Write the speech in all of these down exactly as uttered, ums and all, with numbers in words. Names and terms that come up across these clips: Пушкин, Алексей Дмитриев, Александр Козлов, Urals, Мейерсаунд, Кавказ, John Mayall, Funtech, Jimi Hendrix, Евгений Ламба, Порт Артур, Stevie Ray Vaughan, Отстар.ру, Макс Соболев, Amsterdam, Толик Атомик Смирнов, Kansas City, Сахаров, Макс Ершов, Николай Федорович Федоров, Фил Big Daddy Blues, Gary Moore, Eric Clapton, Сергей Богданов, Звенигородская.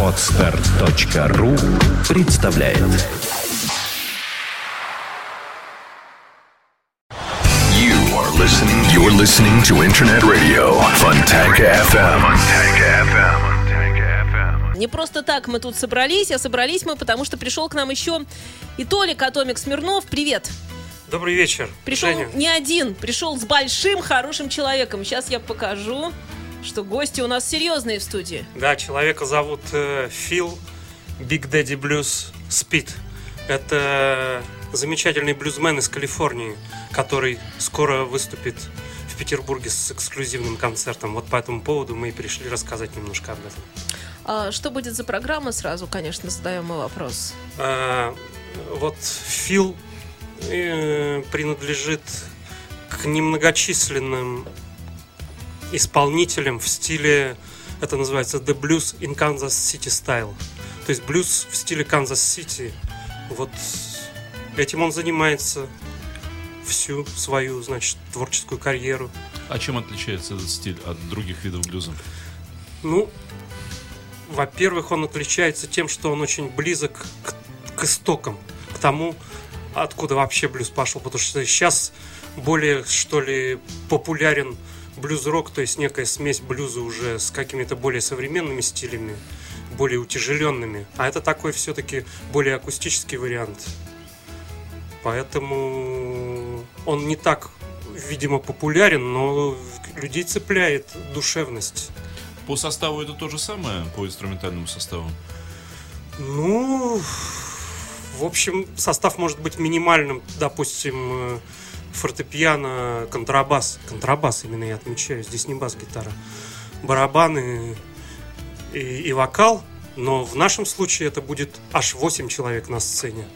Отстар.ру представляет. You are listening, you're listening to Internet Radio Funtech эф эм. Не просто так мы тут собрались, а собрались мы, потому что пришел к нам еще и Толик Атомик Смирнов. Привет! Добрый вечер. Пришел Женя. Не один, пришел с большим, хорошим человеком. Сейчас я покажу, что гости у нас серьезные в студии. Да, человека зовут э, Фил Big Daddy Blues Спит. Это замечательный блюзмен из Калифорнии, который скоро выступит в Петербурге с эксклюзивным концертом. Вот по этому поводу мы и пришли рассказать немножко об этом. А что будет за программа? Сразу, конечно, задаем мы вопрос. А, вот Фил э, принадлежит к немногочисленным исполнителем в стиле, это называется The Blues in Kansas City Style. То есть блюз в стиле Kansas City. Вот этим он занимается всю свою, значит, творческую карьеру. А чем отличается этот стиль от других видов блюза? Ну, во-первых, он отличается тем, что он очень близок к, к истокам, к тому, откуда вообще блюз пошел. Потому что сейчас более, что ли, популярен блюз-рок, то есть некая смесь блюза уже с какими-то более современными стилями, более утяжеленными. А это такой все-таки более акустический вариант. Поэтому он не так, видимо, популярен, но людей цепляет душевность. По составу это то же самое, по инструментальному составу? Ну, в общем, состав может быть минимальным, допустим, фортепиано, контрабас. Контрабас именно я отмечаю. Здесь не бас-гитара. Барабаны и, и вокал. Но в нашем случае это будет аж восемь человек на сцене.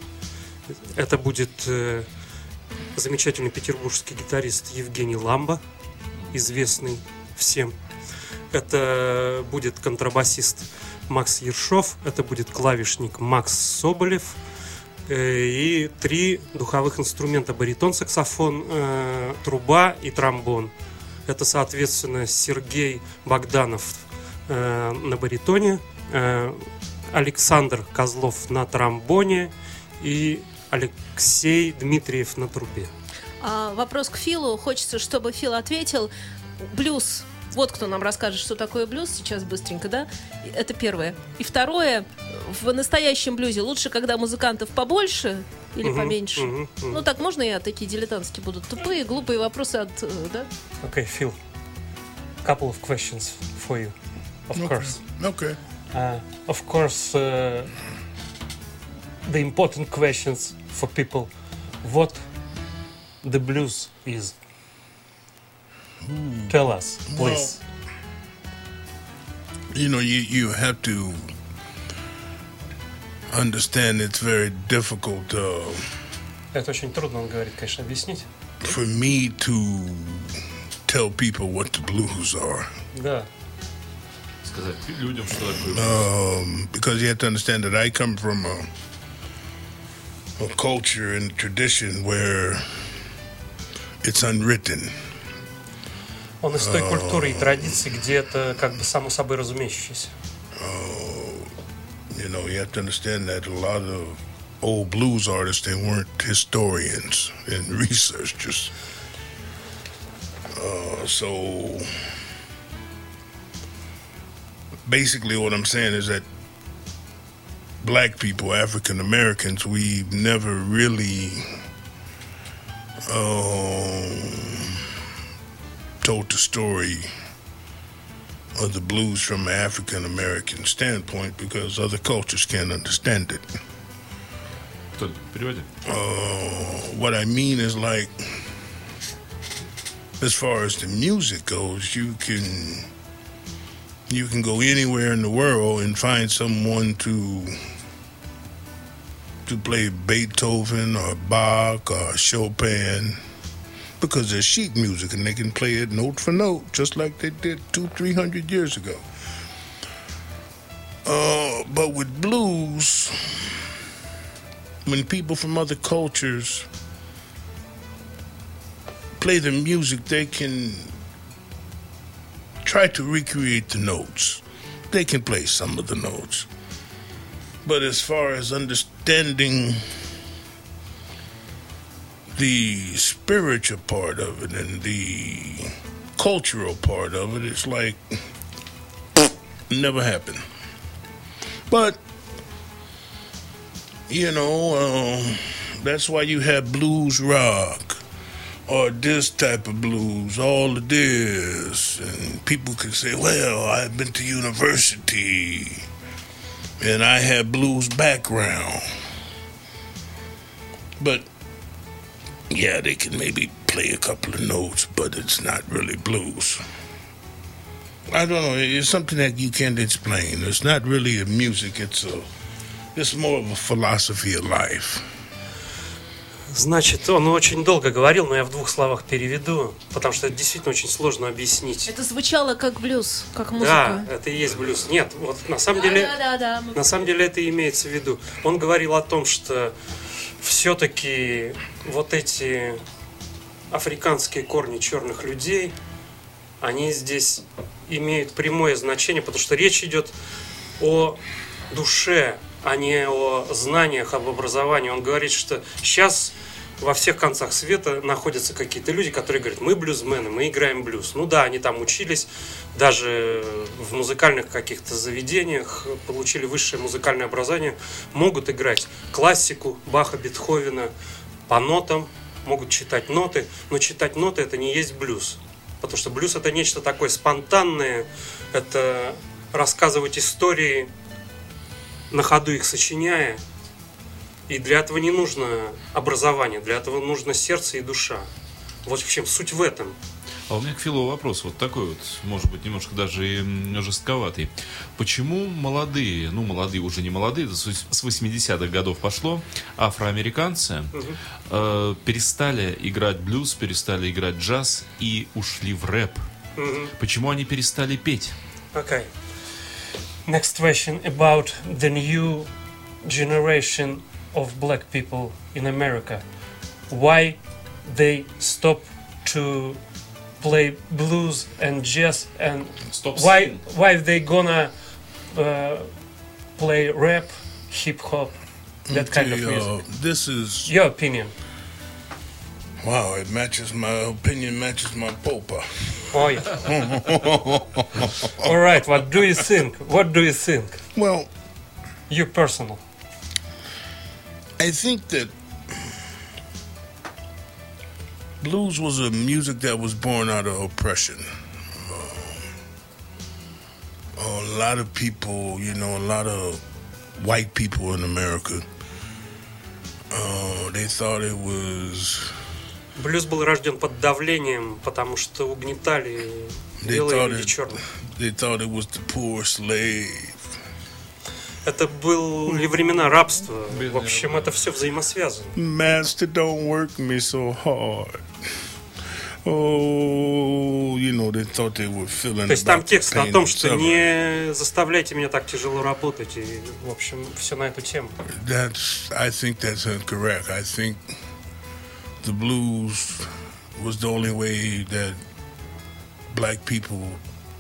Это будет э, замечательный петербургский гитарист Евгений Ламба, известный всем. Это будет контрабасист Макс Ершов. Это будет клавишник Макс Соболев. И три духовых инструмента: баритон, саксофон, э, труба и тромбон. Это, соответственно, Сергей Богданов э, на баритоне, э, Александр Козлов на тромбоне и Алексей Дмитриев на трубе. А, вопрос к Филу. Хочется, чтобы Фил ответил. Блюз. Вот кто нам расскажет, что такое блюз, сейчас быстренько, да? Это первое. И второе, в настоящем блюзе лучше, когда музыкантов побольше или uh-huh, поменьше? Uh-huh, uh-huh. Ну так можно, я такие дилетантские будут. Тупые, глупые вопросы от... да? Okay, Phil. Couple of questions for you. Of okay. course. Okay. Uh, of course, uh, the important questions for people. What the blues is? Ooh. Tell us, please. Well, you know, you, you have to understand it's very difficult. Uh, Это очень трудно, он говорит, конечно, объяснить. For me to tell people what the blues are. Да. Сказать людям, что такое blues. Because you have to understand that I come from a, a culture and tradition where it's unwritten. Он из той культуры и традиции, где это как бы само собой разумеющееся. You know, you have to understand that a lot of old blues artists, they weren't historians and researchers. Uh, so basically what I'm saying is that black people, African Americans, we've never really um, told the story of the blues from an African-American standpoint because other cultures can't understand it. Uh, what I mean is, like, as far as the music goes, you can you can go anywhere in the world and find someone to to play Beethoven or Bach or Chopin. Because they're sheet music and they can play it note for note, just like they did two, three hundred years ago. Uh, but with blues, when people from other cultures play the music, they can try to recreate the notes. They can play some of the notes. But as far as understanding the spiritual part of it and the cultural part of it, it's like never happened. But, you know, uh, that's why you have blues rock or this type of blues, all of this. And people can say, well, I've been to university and I have blues background. But, yeah, they can maybe play a couple of notes, but it's not really blues. I don't know, it's something that you can't explain. It's not really a music, it's a, it's more of a philosophy of life. Значит, он очень долго говорил, но я в двух словах переведу, потому что это действительно очень сложно объяснить. Это звучало как блюз, как музыка. Да, это и есть блюз. Нет, вот на самом да, деле, да, да, да, мы... на самом деле это имеется в виду. Он говорил о том, что все-таки вот эти африканские корни черных людей, они здесь имеют прямое значение, потому что речь идет о душе, а не о знаниях, об образовании. Он говорит, что сейчас во всех концах света находятся какие-то люди, которые говорят, мы блюзмены, мы играем блюз. Ну да, они там учились, даже в музыкальных каких-то заведениях получили высшее музыкальное образование, могут играть классику Баха, Бетховена по нотам, могут читать ноты, но читать ноты — это не есть блюз. Потому что блюз — это нечто такое спонтанное, это рассказывать истории, на ходу их сочиняя. И для этого не нужно образование, для этого нужно сердце и душа. Вот в чем суть в этом. А у меня к Филу вопрос вот такой вот, может быть, немножко даже и жестковатый. Почему молодые, ну молодые уже не молодые, с восьмидесятых годов пошло, афроамериканцы угу. э, перестали играть блюз, перестали играть джаз и ушли в рэп? Угу. Почему они перестали петь? Окей. Okay. Next question about the new generation of black people in America. Why they stop to play blues and jazz and Stop why why they gonna uh, play rap, hip hop, that kind of music? Uh, this is your opinion. Wow, it matches my opinion. Matches my popa. Oh yeah. All right. What do you think? What do you think? Well, you personal. I think that blues was a music that was born out of oppression. Um, a lot of people, you know, a lot of white people in America, uh, they thought it was. Блюз был рожден под давлением, потому что угнетали белые или черные. They thought it was the poor slave. Это были времена рабства. В общем, это все взаимосвязано. Master don't work me so hard. Oh, you know, they thought they were feeling. То есть там текст о том, что не заставляйте меня так тяжело работать, и в общем все на эту тему. That's, I think that's incorrect. I think the blues was the only way that black people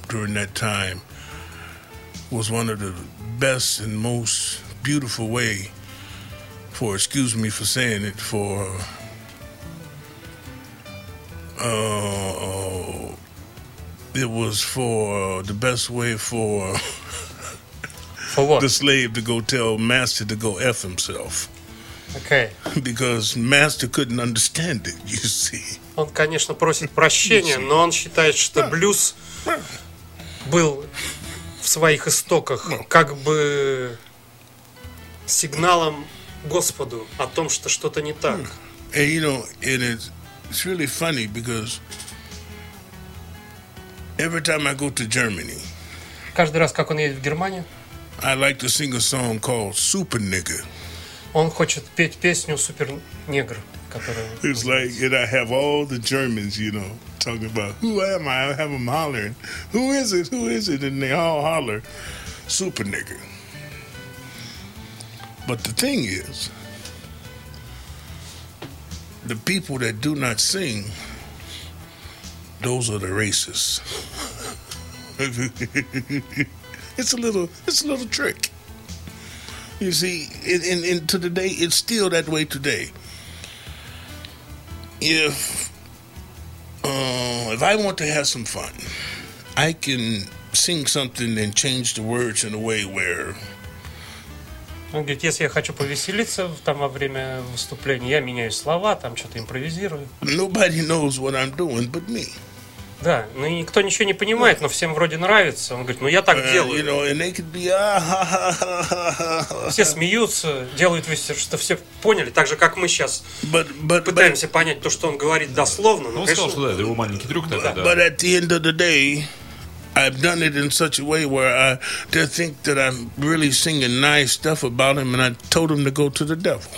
during that time was one of the best and most beautiful way for, excuse me for saying it, for uh, it was for the best way for, for what? The slave to go tell master to go F himself. Okay. Because master couldn't understand it, you see. Он, конечно, просит прощения, но он считает, что блюз был в своих истоках как бы сигналом Господу о том, что что-то не так. And you know, and it's, it's really funny because every time I go to Germany, каждый раз, как он едет в Германию, I like to sing a song called Super Nigger. Он хочет петь песню Супер Негр, которая. It's like, and I have all the Germans, you know, talking about who am I? I have them hollering, who is it? Who is it? And they all holler, Super Nigger. But the thing is, the people that do not sing, those are the racists. It's a little, it's a little trick. You see, and, and, and to today, it's still that way today. If, uh, if I want to have some fun, I can sing something and change the words in a way where... Он говорит, если я хочу повеселиться там во время выступления, я меняю слова, там что-то импровизирую. Nobody knows what I'm doing but me. Да, ну и никто ничего не понимает, но всем вроде нравится. Он говорит, ну я так делаю. Uh, you know, be... Все смеются, делают, что все поняли, так же, как мы сейчас but, but, пытаемся but... понять то, что он говорит дословно. Ну, он конечно... сказал, что да, это его маленький трюк тогда. Да. But at the end of the day, I've done it in such a way where I they think that I'm really singing nice stuff about him, and I told him to go to the devil.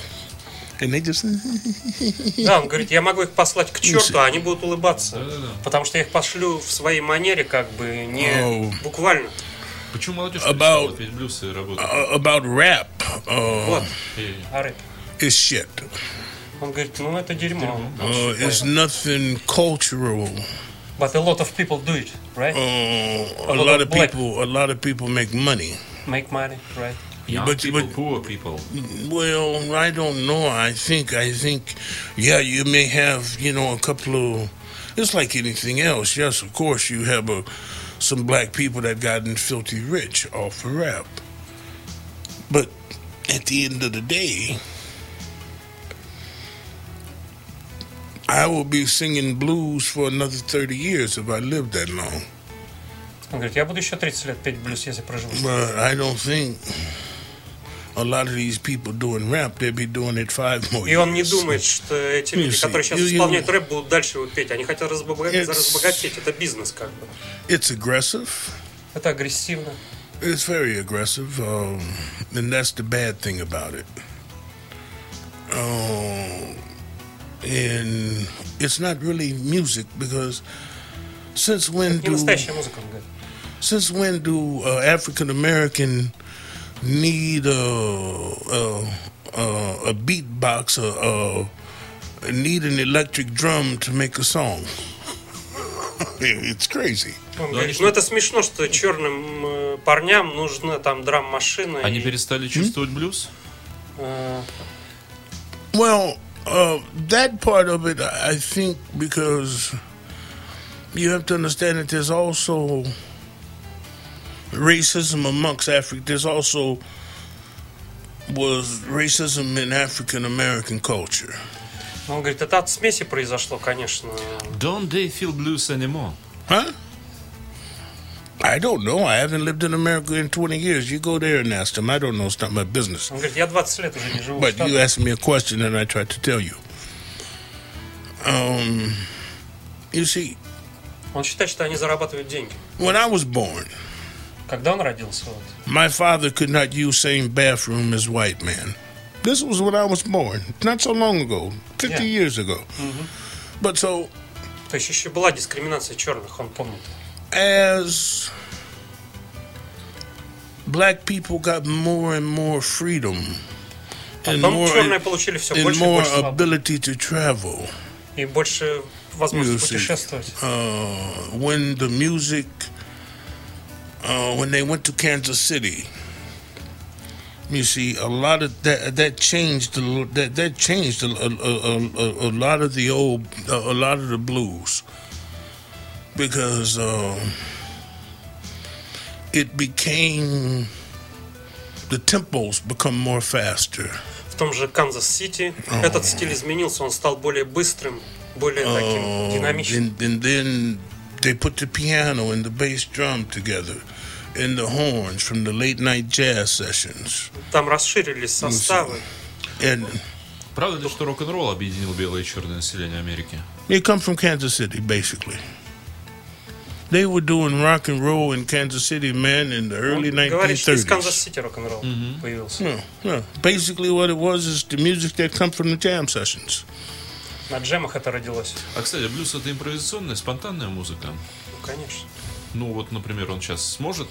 Да, он говорит, я могу их послать к черту, а они будут улыбаться, потому что я их пошлю в своей манере, как бы, не буквально. Почему молодежь перестала петь блюз и работать? About rap. Вот, а рэп. It's shit. Он говорит, ну это дерьмо. It's nothing cultural. But a lot of people do it, right? A lot of people, a lot of people make money. Make money, right? Young but, people, but, poor people. Well, I don't know. I think, I think, yeah, you may have, you know, a couple of. It's like anything else. Yes, of course, you have a, some black people that gotten filthy rich off of rap. But at the end of the day, I will be singing blues for another thirty years if I live that long. Он говорит, я буду еще тридцать лет петь блюз, если проживу. But I don't think. A lot of these people doing rap, they'll be doing it five more years. И он не думает, что эти люди, которые сейчас исполняют рэп, будут дальше его петь. Они хотят разбогатеть. Это бизнес, как бы. It's aggressive. Это агрессивно. It's very aggressive, um, and that's the bad thing about it. Um, and it's not really music because since when do since when do uh, African American need a a, a, a beatbox, a, a, need an electric drum to make a song. It's crazy. Ну это смешно, что черным парням нужна там драм-машина. Они перестали чувствовать блюз? Well, uh, that part of it, I think, because you have to understand that there's also racism amongst Africa. There's also was racism in African American culture. Он говорит, это от смеси произошло, конечно. Don't they feel blues anymore? Huh? I don't know. I haven't lived in America in twenty years. You go there and ask them. I don't know. It's not my business. Он говорит, я двадцать лет уже не живу. But you asked me a question and I tried to tell you. Um, you see. Он считает, что они зарабатывают деньги. When I was born. Когда он родился? My father could not use same bathroom as white man. This was when I was born, not so long ago, fifty yeah. years ago. Mm-hmm. But so. То есть еще была дискриминация черных, он помнит. As black people got more and more freedom, and more, черные получили все and больше and more и больше ability to travel. И больше возможности путешествовать. Uh, when the music. Uh, when they went to Kansas City, you see a lot of that that changed that that changed a, a, a, a lot of the old a lot of the blues because uh, it became the tempos become more faster. В том же Канзас-Сити uh, этот стиль изменился, он стал более быстрым, более uh, таким динамичным. And, and then, They put the piano and the bass drum together, and the horns from the late night jazz sessions. Там расширились составы. And правда ли, что рок-н-ролл объединил белое и черное население Америки? They come from Kansas City, basically. They were doing rock and roll in Kansas City, man, in the early nineteen thirties. Говорит, что из Канзас-Сити рок-н-ролл появился. No, no. Basically, what it was is the music that come from the jam sessions. На джемах это родилось. А, кстати, блюз — это импровизационная, спонтанная музыка? Ну, конечно. Ну, вот, например, он сейчас сможет...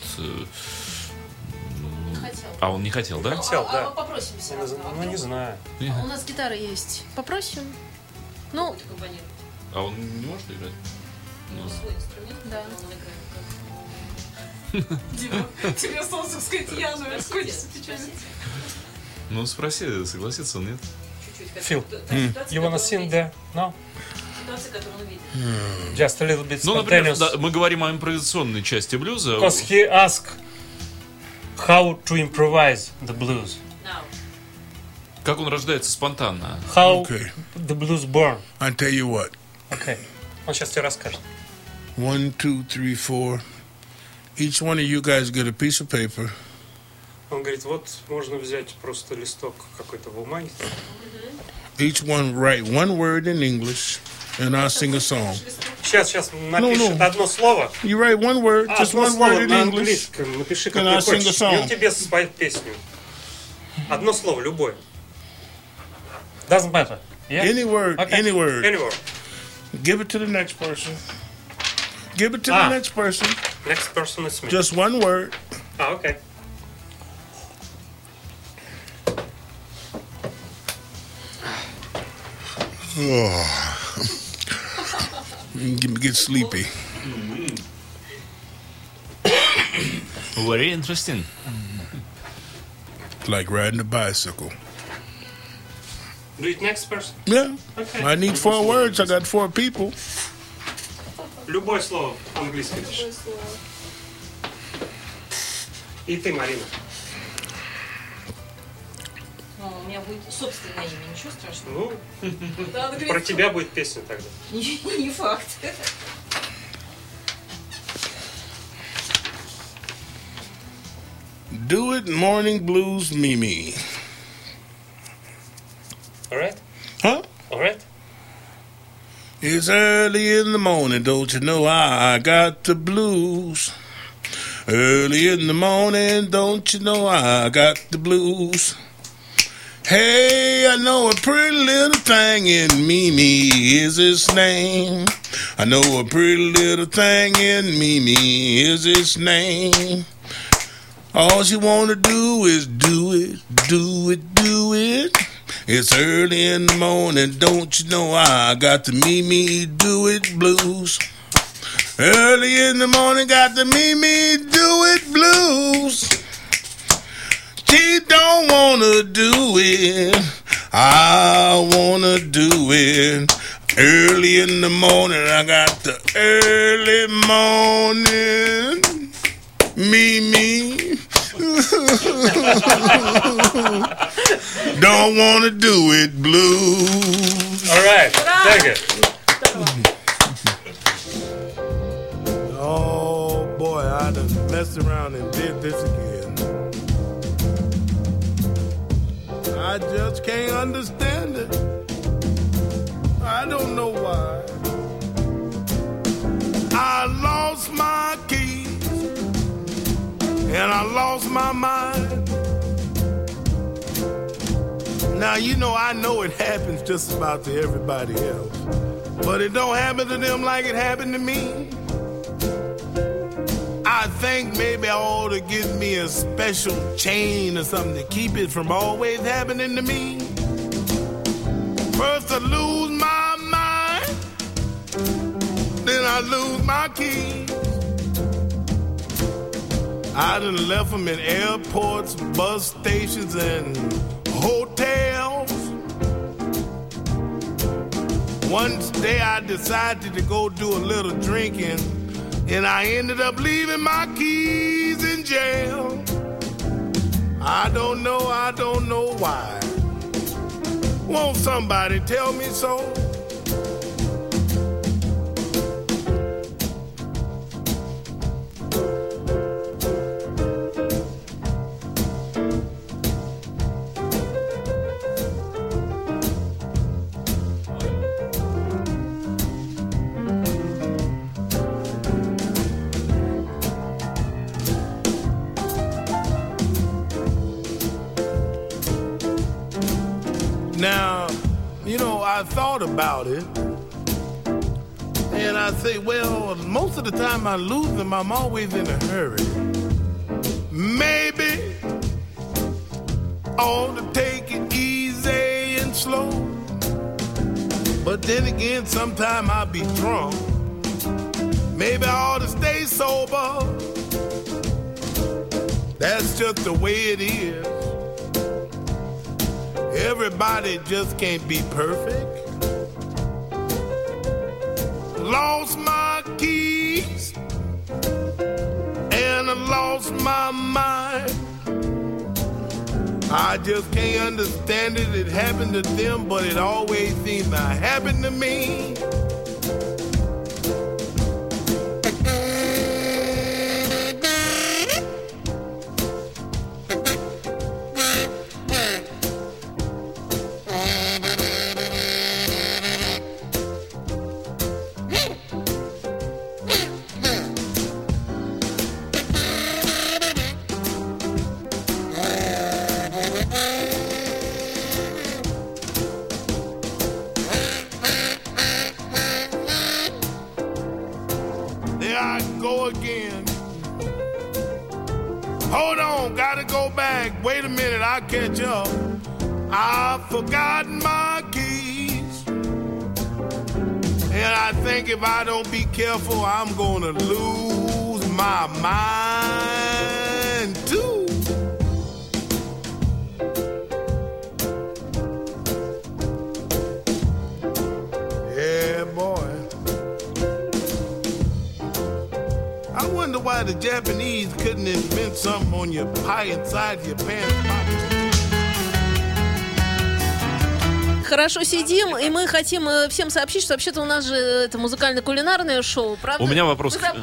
Хотел. А, он не хотел, да? Хотел, а, да. А мы попросимся. Ну, не знаю. А у нас гитара есть. Попросим? Ну... А он не может играть? Ну, свой инструмент, да. Он играет как... Дима, тебе солнцевская Тьяна, скучится печально. Ну, спроси, согласится он, нет? Фил, you wanna sing there? No? Just a little bit spontaneous. Ну, например, да, мы говорим о импровизационной части блюза. Because he asked how to improvise the blues. Как он рождается спонтанно. How okay. the blues born. I tell you what. Okay. Он сейчас тебе расскажет. One, two, three, four. Each one of you guys get a piece of paper. Он говорит, вот можно взять просто листок какой-то бумаги. Each one write one word in English, and I'll sing a song. Сейчас, сейчас напишет no, no. одно слово. You write one word, а, just one word in English, напиши, and I'll sing a song. И он тебе споет песню. Одно слово, любое. Doesn't matter. Yeah? Any word, okay. any word. Any word. Give it to the next person. Give it to ah. the next person. Next person is me. Just one word. Ah, okay. Oh. Get sleepy. Very interesting. Like riding a bicycle. Read next person. Yeah. Okay. I need four words. I got four people. Любое слово по-английски. Любое слово. И ты, Марина. Ну, у меня будет собственное имя, ничего страшного. Ну, про тебя будет песня тогда. Не факт. Do it, morning blues, Mimi. All right? Huh? All right? It's early in the morning, don't you know I got the blues. Early in the morning, don't you know I got the blues. Hey, I know a pretty little thing in Mimi is his name. I know a pretty little thing in Mimi is his name. All she wanna do is do it, do it, do it. It's early in the morning, don't you know I got the Mimi Do It Blues. Early in the morning, got the Mimi Do It Blues. She don't wanna do it, I wanna do it. Early in the morning, I got the early morning Mimi. Don't wanna do it, blues. All right, take it. Oh boy, I done messed around and did this again. I just can't understand it. I don't know why. I lost my keys and I lost my mind. Now, you know, I know it happens just about to everybody else, but it don't happen to them like it happened to me. I think maybe I ought to get me a special chain or something to keep it from always happening to me. First I lose my mind, then I lose my keys. I done left them in airports, bus stations, and hotels. One day I decided to go do a little drinking, and I ended up leaving my keys in jail. I don't know, I don't know why. Won't somebody tell me so? I thought about it, and I say, well, most of the time I lose them, I'm always in a hurry. Maybe I ought to take it easy and slow, but then again, sometime I be drunk. Maybe I ought to stay sober. That's just the way it is. Everybody just can't be perfect. Lost my keys and I lost my mind. I just can't understand it. It happened to them, but it always seems to happen to me. Catch up. I've forgotten my keys, and I think if I don't be careful, I'm gonna lose my mind too. Yeah, boy. I wonder why the Japanese couldn't invent something on your pie inside your pants pocket. Хорошо сидим, и мы хотим всем сообщить, что вообще-то у нас же это музыкально-кулинарное шоу, правда? У меня вопрос... К...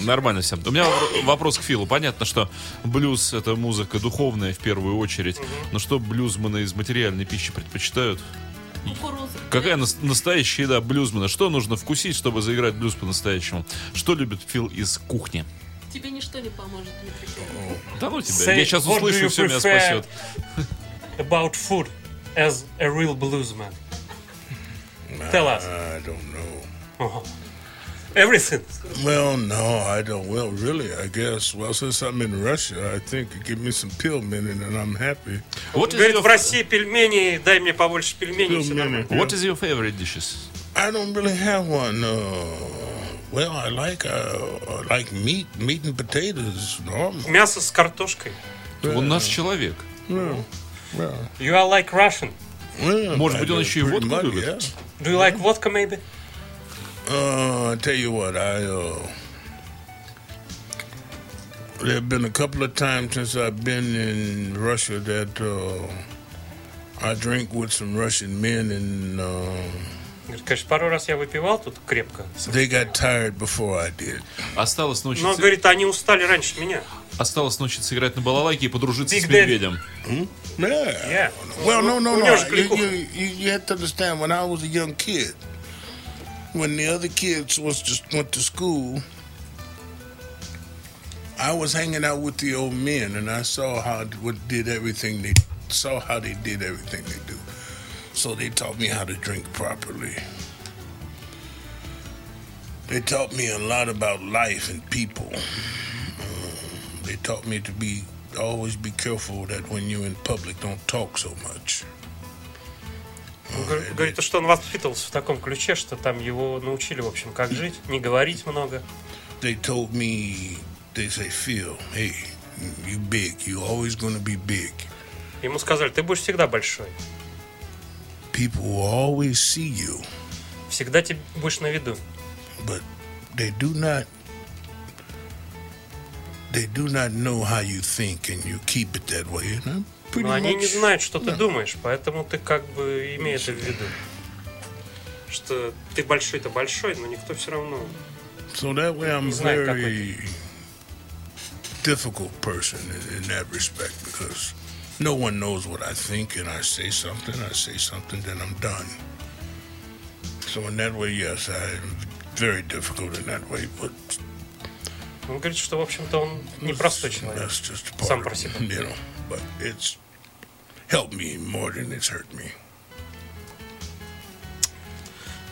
Нормально всем. У меня вопрос к Филу. Понятно, что блюз — это музыка духовная в первую очередь, но что блюзманы из материальной пищи предпочитают? Кукуруза. Какая на- настоящая еда блюзмана? Что нужно вкусить, чтобы заиграть блюз по-настоящему? Что любит Фил из кухни? Тебе ничто не поможет, Дмитрий. Да ну тебя. Say, я сейчас услышу, и все меня спасет. About food. As a real bluesman, tell us. I don't know. Uh-huh. Everything. Well, no, I don't. Well, really, I guess. Well, since I'm in Russia, I think give me some pillmen and I'm happy. What is Говорит, your... в России пельмени, дай мне побольше пельменей. Пельмени, yeah. What is your favorite dishes? I don't really have one. Uh, well, I like uh, I like meat, meat and potatoes. Normal. Мясо с картошкой. Yeah. Он наш человек. Yeah. Well, you are like Russian. Well, Может быть, он еще и водку much, любит. Yeah. Do you yeah. like vodka, maybe? Uh, I tell you what, I uh, there have been a couple of times since I've been in Russia that uh, I drink with some Russian men and. Uh, Конечно, пару раз я выпивал тут крепко. They got tired before I did. Осталось научиться... Но, говорит, они устали раньше меня. Осталось научиться играть на балалайке и подружиться Big с медведем. Mm? Yeah. Yeah. Well, no, no, no. You, you, you have to understand, when I was a young kid, when the other kids was just went to school, I was hanging out with the old men, and I saw how what did everything they saw how they did everything they do. So they taught me how to drink properly. They taught me a lot about life and people. Um, they taught me to be always be careful that when you're in public, don't talk so much. Uh, Говорит, что он воспитывался в таком ключе, что там его научили, в общем, как жить, не говорить много. They told me, they say, Phil, hey, you big, you always gonna be big. Ему сказали, ты будешь всегда большой. People will always see you. Всегда ты будешь на виду. But they do not they do not know how you think and you keep it that way, you know? Pretty Но much... они не знают, что no. ты думаешь, поэтому ты как бы имей это в виду. Что ты большой-то большой, но никто все равно. So that way I'm знает, very difficult person in, in that respect because no one knows what I think, and I say something, I say something, then I'm done. So in that way, yes, I'm very difficult in that way, but... Он говорит, что, в общем-то, он непростой человек, сам про себя. You know, but it's helped me more than it's hurt me.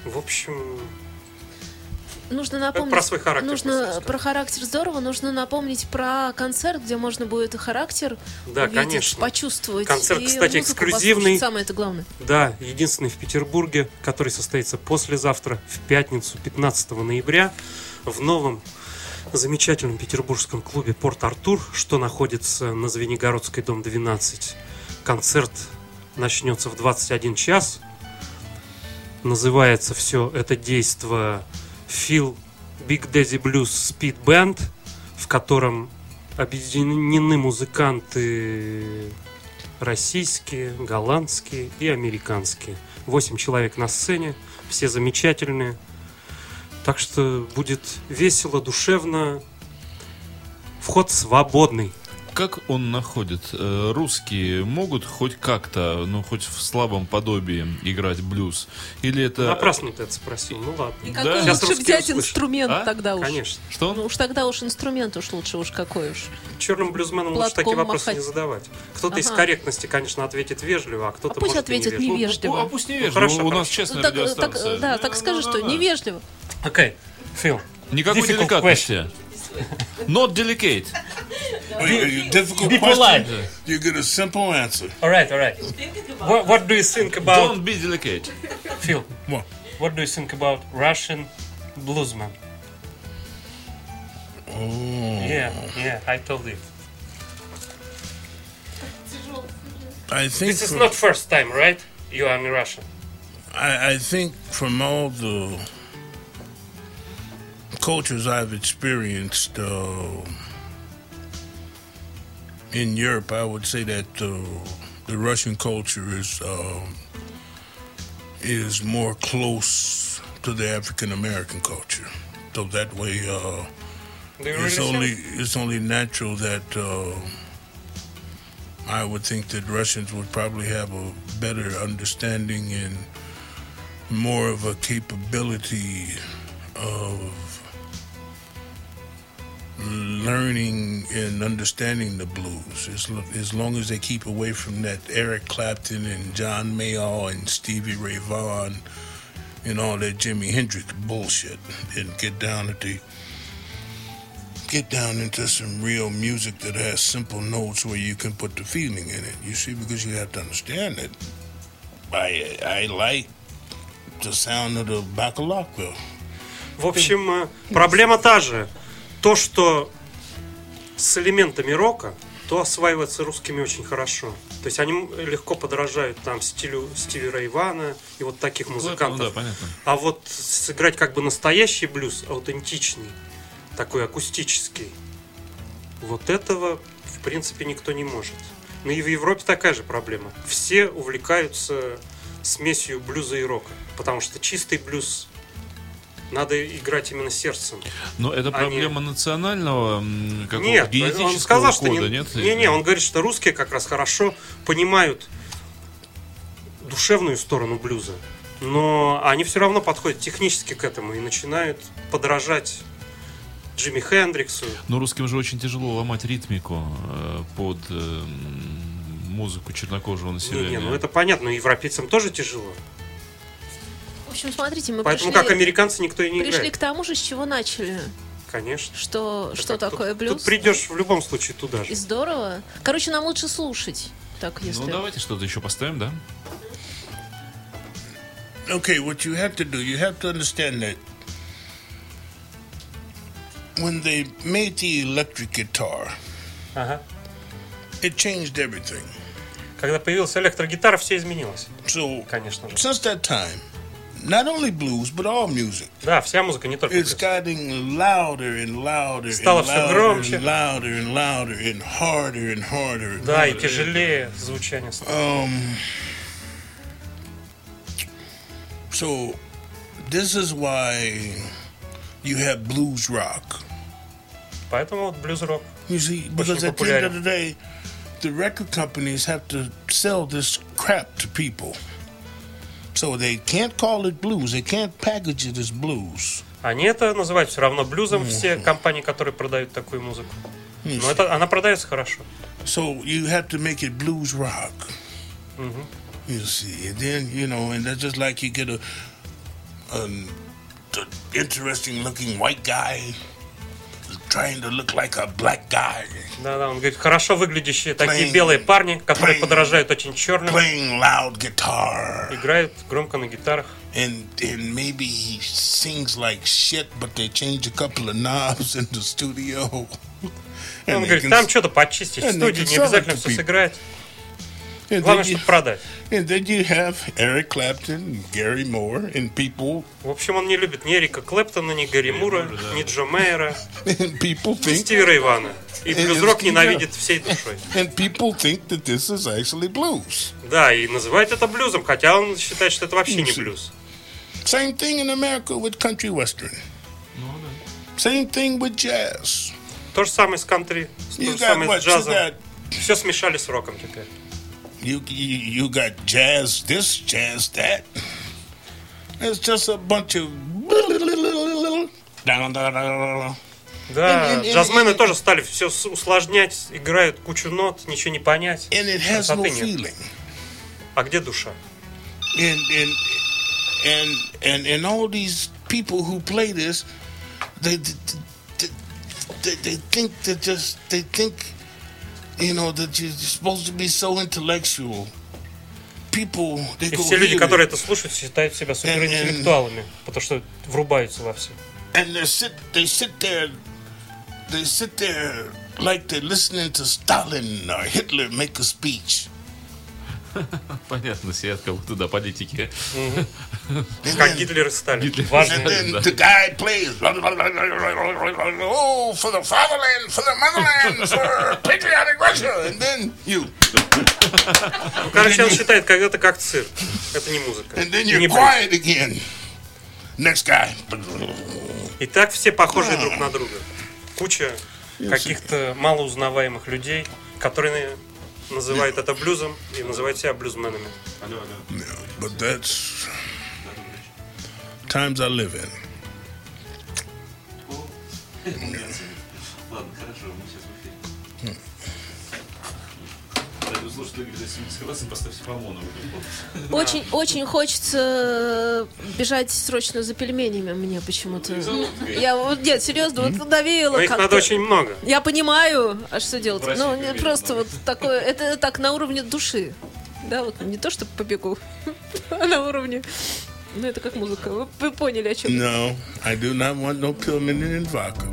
В общем... Нужно напомнить, про свой характер. Нужно про характер здорово, нужно напомнить про концерт, где можно будет характер да, увидеть, конечно. Почувствовать. Концерт, и кстати, эксклюзивный. Самое это главное. Да, единственный в Петербурге, который состоится послезавтра, в пятницу, пятнадцатого ноября, в новом замечательном петербургском клубе «Порт Артур», что находится на Звенигородской, дом двенадцать. Концерт начнется в двадцать один час. Называется все это действо «Фил Big Daddy Blues Speed Band», в котором объединены музыканты российские, голландские и американские. Восемь человек на сцене, все замечательные. Так что будет весело, душевно. Вход свободный. Как он находит? Русские могут хоть как-то, ну, хоть в слабом подобии играть блюз? Или это... Напрасно ты это спросил, ну ладно. И какой да? лучше взять услышат. Инструмент а? Тогда уж? Конечно. Что? Ну уж тогда уж инструмент уж лучше, уж какой уж. Черным блюзменам лучше такие вопросы махать. Не задавать. Кто-то ага. из корректности, конечно, ответит вежливо, а кто-то а может ответит невежливо. невежливо. Ну, а пусть невежливо, ну, хорошо, у, у нас честная ну, так, радиостанция. Так, да, так скажи, что невежливо. Окей, Фил. Никакой деликатности. Not delicate. Difficult be polite. You get a simple answer. All right, all right. What, what do you think about? Don't be delicate. Phil, what? What do you think about Russian bluesman? Oh. Yeah, yeah. I told you. I think this is not first time, right? You are in Russia. I, I think from all the cultures I've experienced. Uh, In Europe, I would say that uh, the Russian culture is uh, is more close to the African American culture. So that way, uh, it's only it's only natural that uh, I would think that Russians would probably have a better understanding and more of a capability of learning and understanding the blues, as, as long as they keep away from that Eric Clapton and John Mayall and Stevie Ray Vaughan and all that Jimi Hendrix bullshit, and get down at the get down into some real music that has simple notes where you can put the feeling in it. You see, because you have to understand that I I like the sound of the bacalauka. В общем, проблема та же. То, что с элементами рока, то осваивается русскими очень хорошо. То есть они легко подражают там стилю Стиви Рэй Вана и вот таких музыкантов. Ну, да, а вот сыграть как бы настоящий блюз, аутентичный, такой акустический, вот этого в принципе никто не может. Ну и в Европе такая же проблема. Все увлекаются смесью блюза и рока, потому что чистый блюз... Надо играть именно сердцем. Но это проблема а не... национального какого-то нет, генетического он сказал, кода, что не, нет? Не, не, он говорит, что русские как раз хорошо понимают душевную сторону блюза, но они все равно подходят технически к этому и начинают подражать Джимми Хендриксу. Но русским же очень тяжело ломать ритмику э, под э, музыку чернокожего населения. Не, не, ну это понятно, европейцам тоже тяжело. В общем, смотрите, мы Поэтому, пришли, как американцы, никто и не пришли играет. К тому же, с чего начали. Конечно. Что, так что так, такое тут, блюз? Тут придешь в любом случае туда же. И здорово. Короче, нам лучше слушать. Так, если... Ну, давайте что-то еще поставим, да? Okay, what you have to do, you have to understand that when they made the electric guitar, ага. it changed everything. Когда появилась электрогитара, все изменилось. So, конечно же. Since that time, not only blues, but all music. Да, вся музыка, не только блюз. It's getting louder and louder and louder and louder and louder and harder and harder. Да, и тяжелее звучание стало. So, this is why you have blues rock. Поэтому вот блюз-рок очень популярен. Because at the end of the day, the record companies have to sell this crap to people. So they can't call it blues, they can't package it as blues. Они это называют все равно блюзом, mm-hmm. все компании, которые продают такую музыку. Mm-hmm. Но это, она продается хорошо. So you have to make it blues rock. Mm-hmm. You see, and then, you know, and that's just like you get a, an interesting looking white guy trying to look like a black guy. Да-да, он говорит, хорошо выглядящие такие playing, белые парни, которые playing, подражают очень черным. Playing loud guitar. Играют громко на гитарах. and and maybe he sings like shit, but they change a couple of knobs in the studio. And он говорит, там что-то почистить, в студии не обязательно все сыграть. Главное, чтобы продать. And then you have Eric Clapton, Gary Moore, and people. В общем, он не любит ни Эрика Клэптона, ни Гарри Мура, ни Джо Мейера, ни Стивера Ивана. И блюз-рок ненавидит всей душой. And people think that this is actually blues. Да, и называет это блюзом, хотя он считает, что это вообще не блюз. Same thing in America with country western. Same thing with jazz. То же самое с кантри, то же самое с джазом. Все смешали с роком теперь. You, you you got jazz this, jazz that. It's just a bunch of. Да, джазмены тоже стали все усложнять, играют кучу нот, ничего не понять. And it has no feeling. А где душа? And and and and and all these people who play this, they they they, they think that just they think. You know, that you're supposed to be so intellectual. People, they go. И все люди, которые это слушают, считают себя суперинтеллектуалами, потому что врубаются во все. And they sit, they sit there, they sit there like they're listening to Stalin or Hitler make a speech. Понятно, сидят как будто, да, политики. Как Гитлер и Сталин. And then the guy plays oh, for the fatherland, for the motherland, for patriotic Russia. And then you. Ну, короче, он считает, как это как цирк. Это не музыка. And then you're quiet again. Next guy. И так все похожи друг на друга. Куча каких-то малоузнаваемых людей, которые называют это блюзом и называют себя блюзменами. Yeah, but that's times I live in. Ладно, хорошо, мы сейчас в эфире. Очень, очень хочется бежать срочно за пельменями мне почему-то. Я вот нет, серьезно, вот надоело. Их надо очень много. Я понимаю, а что делать? Ну просто вот такое, это так на уровне души, да, вот не то, что побегу, а на уровне. Ну это как музыка. Вы поняли, о чем? No, I do not want no pillmen in vodka.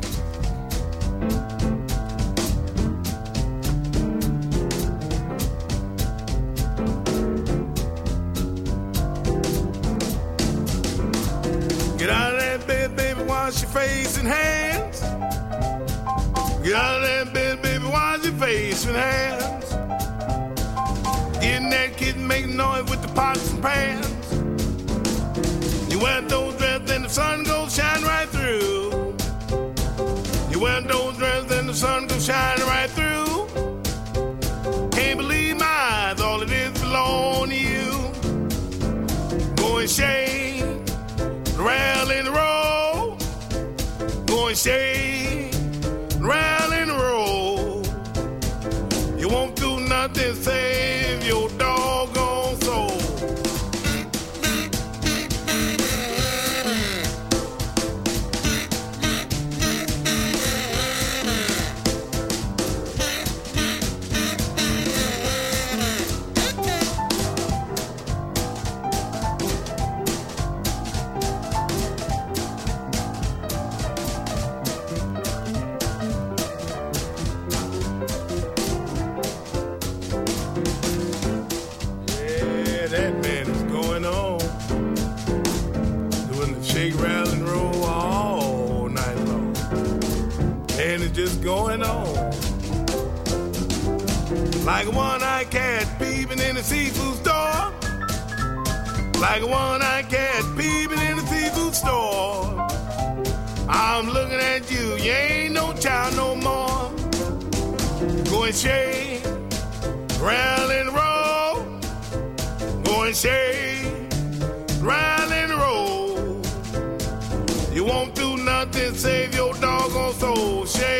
Wash your face and hands. Get out of that bed, baby. Wash your face and hands. Get in that kid and make noise with the pots and pans. You wear those dresses and the sun goes shine right through. You wear those dresses and the sun goes shine right through. Can't believe my eyes, all it is belong to you. Go and shave, rally and roll. Going shade, round and roll. You won't do nothing save your doggone soul. Going on like a one-eyed cat peeping in the seafood store, like a one-eyed cat peeping in the seafood store. I'm looking at you, you ain't no child no more. Go and shake, round and roll. Go and shake, round and roll. You won't do nothing save your doggone soul. Shake.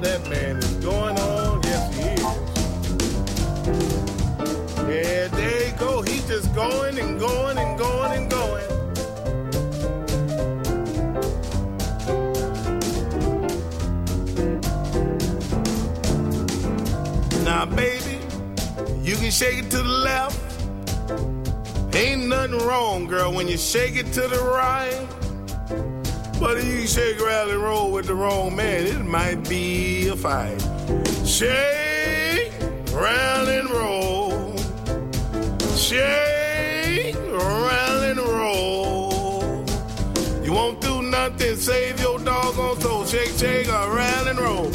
That man. going and going and going and going. Now, baby, you can shake it to the left. Ain't nothing wrong, girl, when you shake it to the right. But if you shake, rally, roll with the wrong man, it might be a fight. Shake, rally, and roll. Shake, rally, and roll. You won't do nothing, save your doggone soul. Shake, shake, or rally, and roll.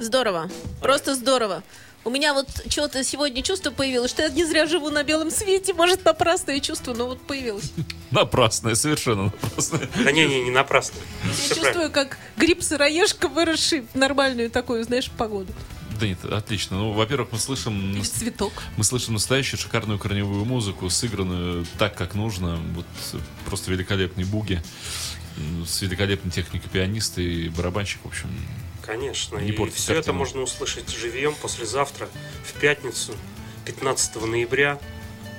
Здорово, просто здорово. У меня вот что-то сегодня чувство появилось, что я не зря живу на белом свете. Может, напрасное чувство, но вот появилось. Напрасное, совершенно напрасное. Да не, не, не напрасное. Я чувствую, как гриб-сыроежка, выросший в нормальную такую, знаешь, погоду. Да нет, отлично. Ну, во-первых, мы слышим... И цветок. Мы слышим настоящую шикарную корневую музыку, сыгранную так, как нужно. Вот просто великолепные буги с великолепной техникой пианиста и барабанщик, в общем... Конечно, не и все картину. Это можно услышать живьем послезавтра, в пятницу, пятнадцатого ноября,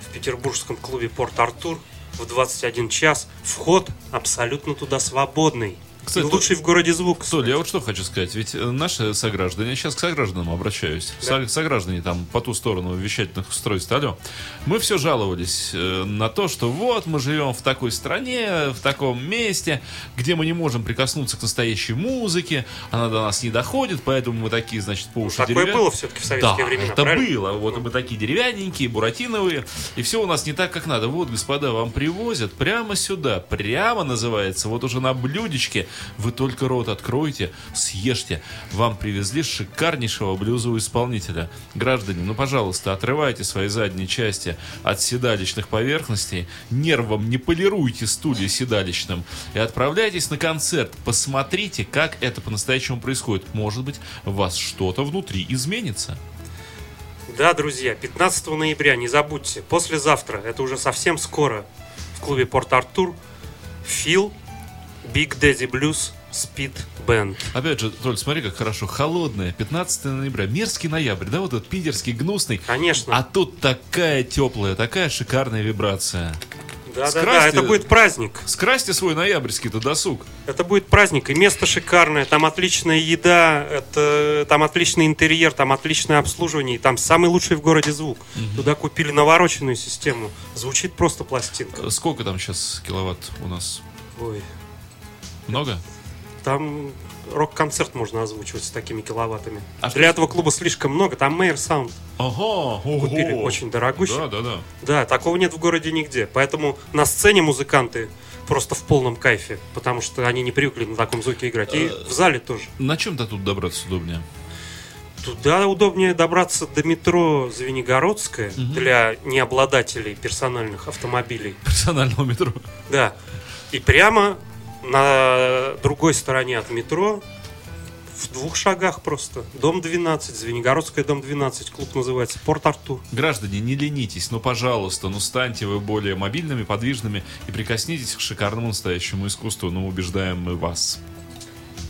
в петербургском клубе «Порт Артур» в двадцать один час. Вход абсолютно туда свободный. Кстати, и лучший то, в городе звук. Толь, я вот что хочу сказать. Ведь наши сограждане, я сейчас к согражданам обращаюсь, да. Сограждане там по ту сторону вещательных устройств, алло. Мы все жаловались на то, что вот мы живем в такой стране, в таком месте, где мы не можем прикоснуться к настоящей музыке, она до нас не доходит, поэтому мы такие, значит, по уши деревянные. Такое было все-таки в советские да, времена, это правильно? Было. Вот мы такие деревянненькие, буратиновые, и все у нас не так, как надо. Вот, господа, вам привозят прямо сюда, прямо называется, вот уже на блюдечке. Вы только рот откроете, съешьте. Вам привезли шикарнейшего блюзового исполнителя. Граждане, ну, пожалуйста, отрывайте свои задние части от седалищных поверхностей. Нервом не полируйте студии седалищным. И отправляйтесь на концерт. Посмотрите, как это по-настоящему происходит. Может быть, у вас что-то внутри изменится. Да, друзья, пятнадцатого ноября, не забудьте. Послезавтра, это уже совсем скоро, в клубе «Порт Артур» Фил Big Daddy Blues Speed Band. Опять же, Толь, смотри, как хорошо. Холодное, пятнадцатого ноября. Мерзкий ноябрь, да? Вот этот питерский, гнусный. Конечно. А тут такая теплая, такая шикарная вибрация. Да-да-да, это будет праздник. Скрасьте свой ноябрьский-то досуг. Это будет праздник, и место шикарное. Там отличная еда, это, там отличный интерьер, там отличное обслуживание. И там самый лучший в городе звук. Угу. Туда купили навороченную систему. Звучит просто пластинка. Сколько там сейчас киловатт у нас? Ой... Много? Там рок-концерт можно озвучивать с такими киловаттами. А Для что... этого клуба слишком много. Там Мейерсаунд. Ага, купили ого. Очень дорогущий. Да, да, да. Да, такого нет в городе нигде. Поэтому на сцене музыканты просто в полном кайфе, потому что они не привыкли на таком звуке играть. И а... в зале тоже. На чем-то тут добраться удобнее? Туда удобнее добраться до метро Звенигородская, угу. Для необладателей персональных автомобилей. Персонального метро. Да. И прямо... На другой стороне от метро, в двух шагах просто, дом двенадцать, Звенигородская, дом двенадцать, клуб называется «Порт Артур». Граждане, не ленитесь, но, пожалуйста, ну станьте вы более мобильными, подвижными и прикоснитесь к шикарному настоящему искусству, ну убеждаем мы вас.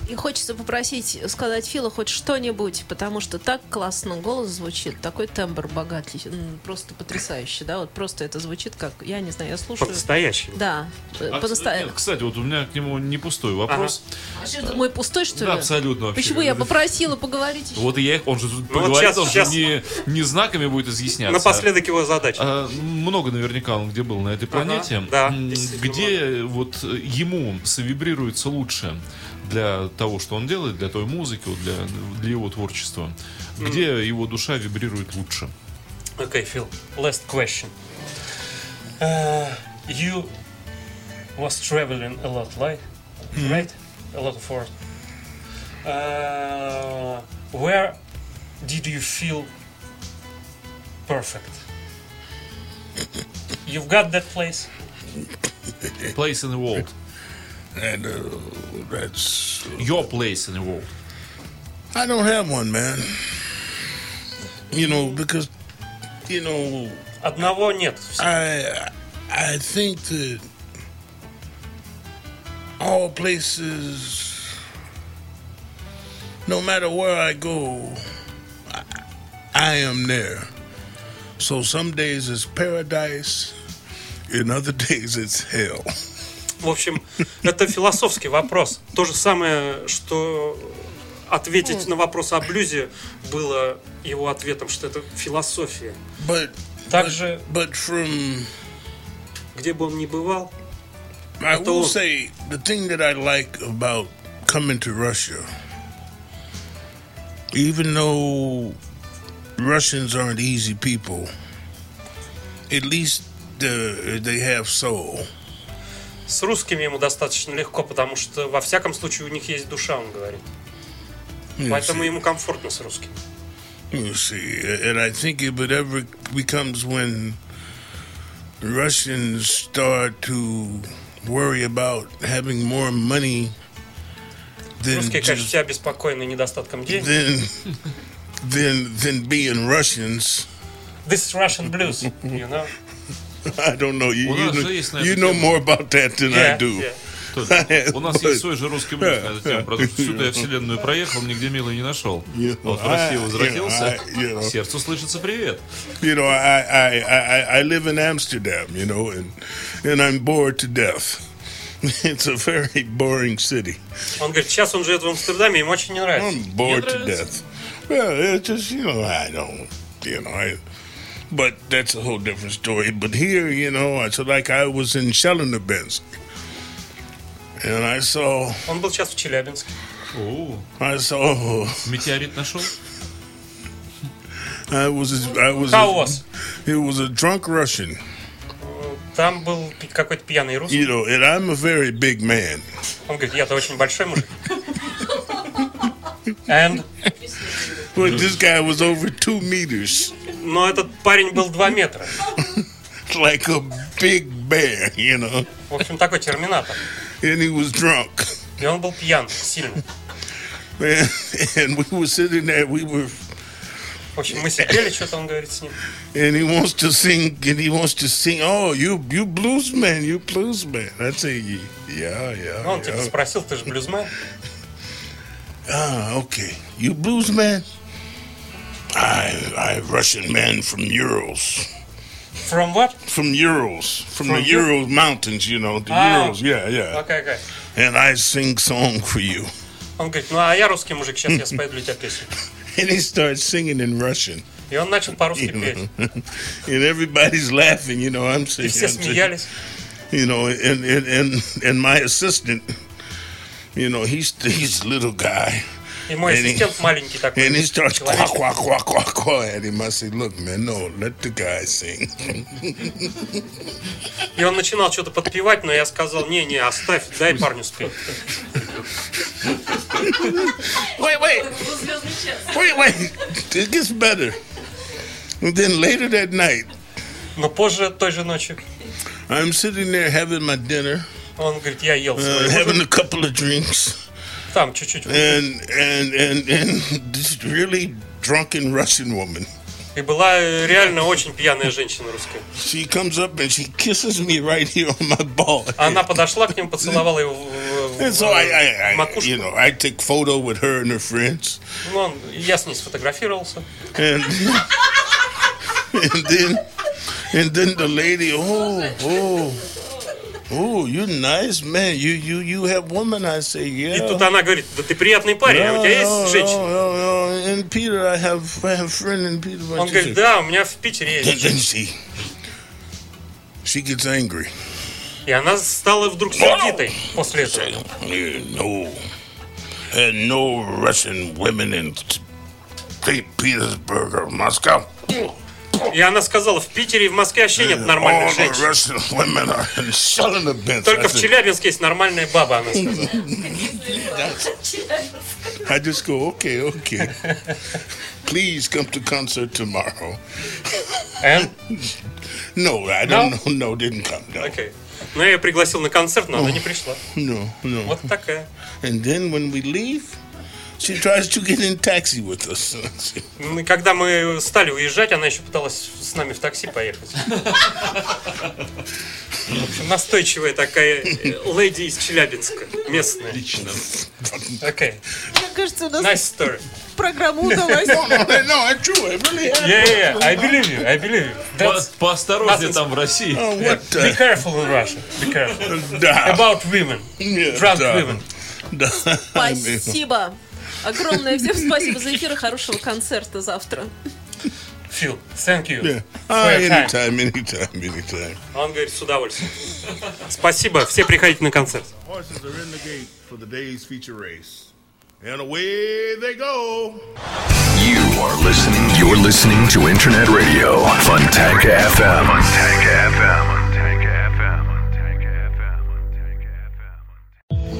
И хочется попросить сказать Филу хоть что-нибудь, потому что так классно голос звучит, такой тембр богатый, просто потрясающий, да, вот просто это звучит как, я не знаю, я слушаю. По-настоящему. Да, а, по-настоящему. Кстати, вот у меня к нему не пустой вопрос. Ага. А что, это мой пустой, что да, ли? Да, абсолютно. Вообще. Почему я попросила поговорить еще? Вот и я их, он же тут ну, поговорит, вот сейчас, он сейчас. Не, не знаками будет изъясняться. Напоследок его задача. А, много наверняка он где был на этой планете. Ага, да, где вот ему совибрируется лучше для того, что он делает, для той музыки, для, для его творчества. Где mm. его душа вибрирует лучше? Okay, Phil. Last question. Uh, you was traveling a lot, right? Mm. Right? A lot of work. Uh, where did you feel perfect? You've got that place. Place in the world. And uh, that's uh, your place in the world. I don't have one, man. You know, because you know. Одного нет. I I think that all places, no matter where I go, I, I am there. So some days it's paradise, in other days it's hell. В общем, это философский вопрос. То же самое, что ответить на вопрос о блюзе было его ответом, что это философия. But, Также, but, but from, где бы он ни бывал, I will он... say the thing that I like about coming to Russia, even though Russians aren't easy people, at least the, they have soul. С русскими ему достаточно легко, потому что, во всяком случае, у них есть душа, он говорит. You Поэтому see. Ему комфортно с русскими. You see, and I think it whatever becomes when Russians start to worry about having more money than Русские, конечно, just, себя беспокоены недостатком денег. Then, then, then being Russians. This Russian blues, you know. I don't know. You, you, know, you know more about that than yeah, I do. Yeah. У нас есть свой же русский блюз на эту тему, потому что всюду я вселенную проехал, нигде милой не нашел. Вот в Россию возвратился, сердцу слышится привет. You know, I, I, I, I live in Amsterdam, you know, and, and I'm bored to death. It's a very boring city. Он говорит, сейчас он живет в Амстердаме, ему очень не нравится. I'm bored to death. Well, it's just, you know, I don't, you know, I... But that's a whole different story. But here, you know, it's like I was in Челябинск. And I saw... Он был сейчас в Челябинске. Oh. I saw... Метеорит нашел? I was... I was Хаос. It was a drunk Russian. Там был какой-то пьяный русский. You know, and I'm a very big man. Он говорит, я-то очень большой мужик. And... But this guy was over two meters. Но этот парень был два метра. Like a big bear, you know. В общем, такой терминатор. And he was drunk. И он был пьян, сильно. And, and we were sitting there, we were... В общем, мы сидели, что-то он говорит с ним. And he wants to sing, and he wants to sing, oh, you, you bluesman, you bluesman. I tell you, yeah, yeah, он yeah. тебя спросил, ты же блюзмен? Ah, okay. You bluesman? I, I Russian man from Urals. From what? From Urals. From, from the Ural Mountains, you know. The ah. Urals, yeah, yeah. Okay, okay. And I sing song for you. Он говорит, ну а я русский мужик, сейчас я спою для тебя песню. And he starts singing in Russian. И он начал по-русски петь. And everybody's laughing, you know, I'm singing. И все смеялись. You know, and, and, and, and my assistant, you know, he's, he's a little guy. И мой ассистент маленький такой. And he starts quack, quack, quack, quack, quack at him. I say, look, man, no, let the guy sing. И он начинал что-то подпевать, но я сказал, не, не, оставь, дай парню спеть. Wait, wait, wait, wait, it gets better. And then later that night. Но позже той же ночью. I'm sitting there having my dinner. Он говорит, я ел. Uh, having a couple of drinks. Там, чуть-чуть. And, and, and, and this really drunken Russian woman. И была реально очень пьяная женщина русская. She comes up and she kisses me right here on my ball. Она подошла к нему, поцеловала его в макушку. You know, I took photo with her and her friends. Ну, я с ней сфотографировался. And, and then, and then the lady, oh, oh. Oh, you nice man. You you you have woman, I say yeah. И тут она говорит, да ты приятный парень, no, а у тебя есть женщина? No, no, no. In Peter, I have I have friend in Peter. Он говорит, да, у меня в Питере есть. Then she, she gets angry. И она стала вдруг сердитой no. после этого. No, no Russian women in Saint Petersburg or Moscow. И она сказала, в Питере и в Москве вообще нет нормальных женщин. Только в Челябинске есть нормальная баба, она сказала. I just go, okay, okay. Please come to concert tomorrow. And? No, I don't know. No, didn't come. No. Okay. Но я ее пригласил на концерт, но oh, она не пришла. No, no. Вот такая. And then when we leave, she tries to get in taxi with us. Когда мы стали уезжать, она еще пыталась с нами в такси поехать. В общем, настойчивая такая леди из Челябинска, местная. Отлично. Okay. Мне кажется, у нас nice story. Программа удалась. No, no, no, I true, I believe. Yeah, yeah, I believe you, I believe you. That's... Поосторожнее там в России. Oh, what the... Be careful in Russia. Be careful. Да. About women. Yeah, drunk да. women. Да. Спасибо. Огромное всем спасибо за эфир и хорошего концерта завтра. Фил, thank you. Yeah. Ah, anytime, anytime, anytime. Он говорит, с удовольствием. Спасибо, все приходите на концерт. And away they go. You are listening. You're listening to Internet Radio Funtank эф эм. Funtank эф эм. Funtank эф эм. Funtank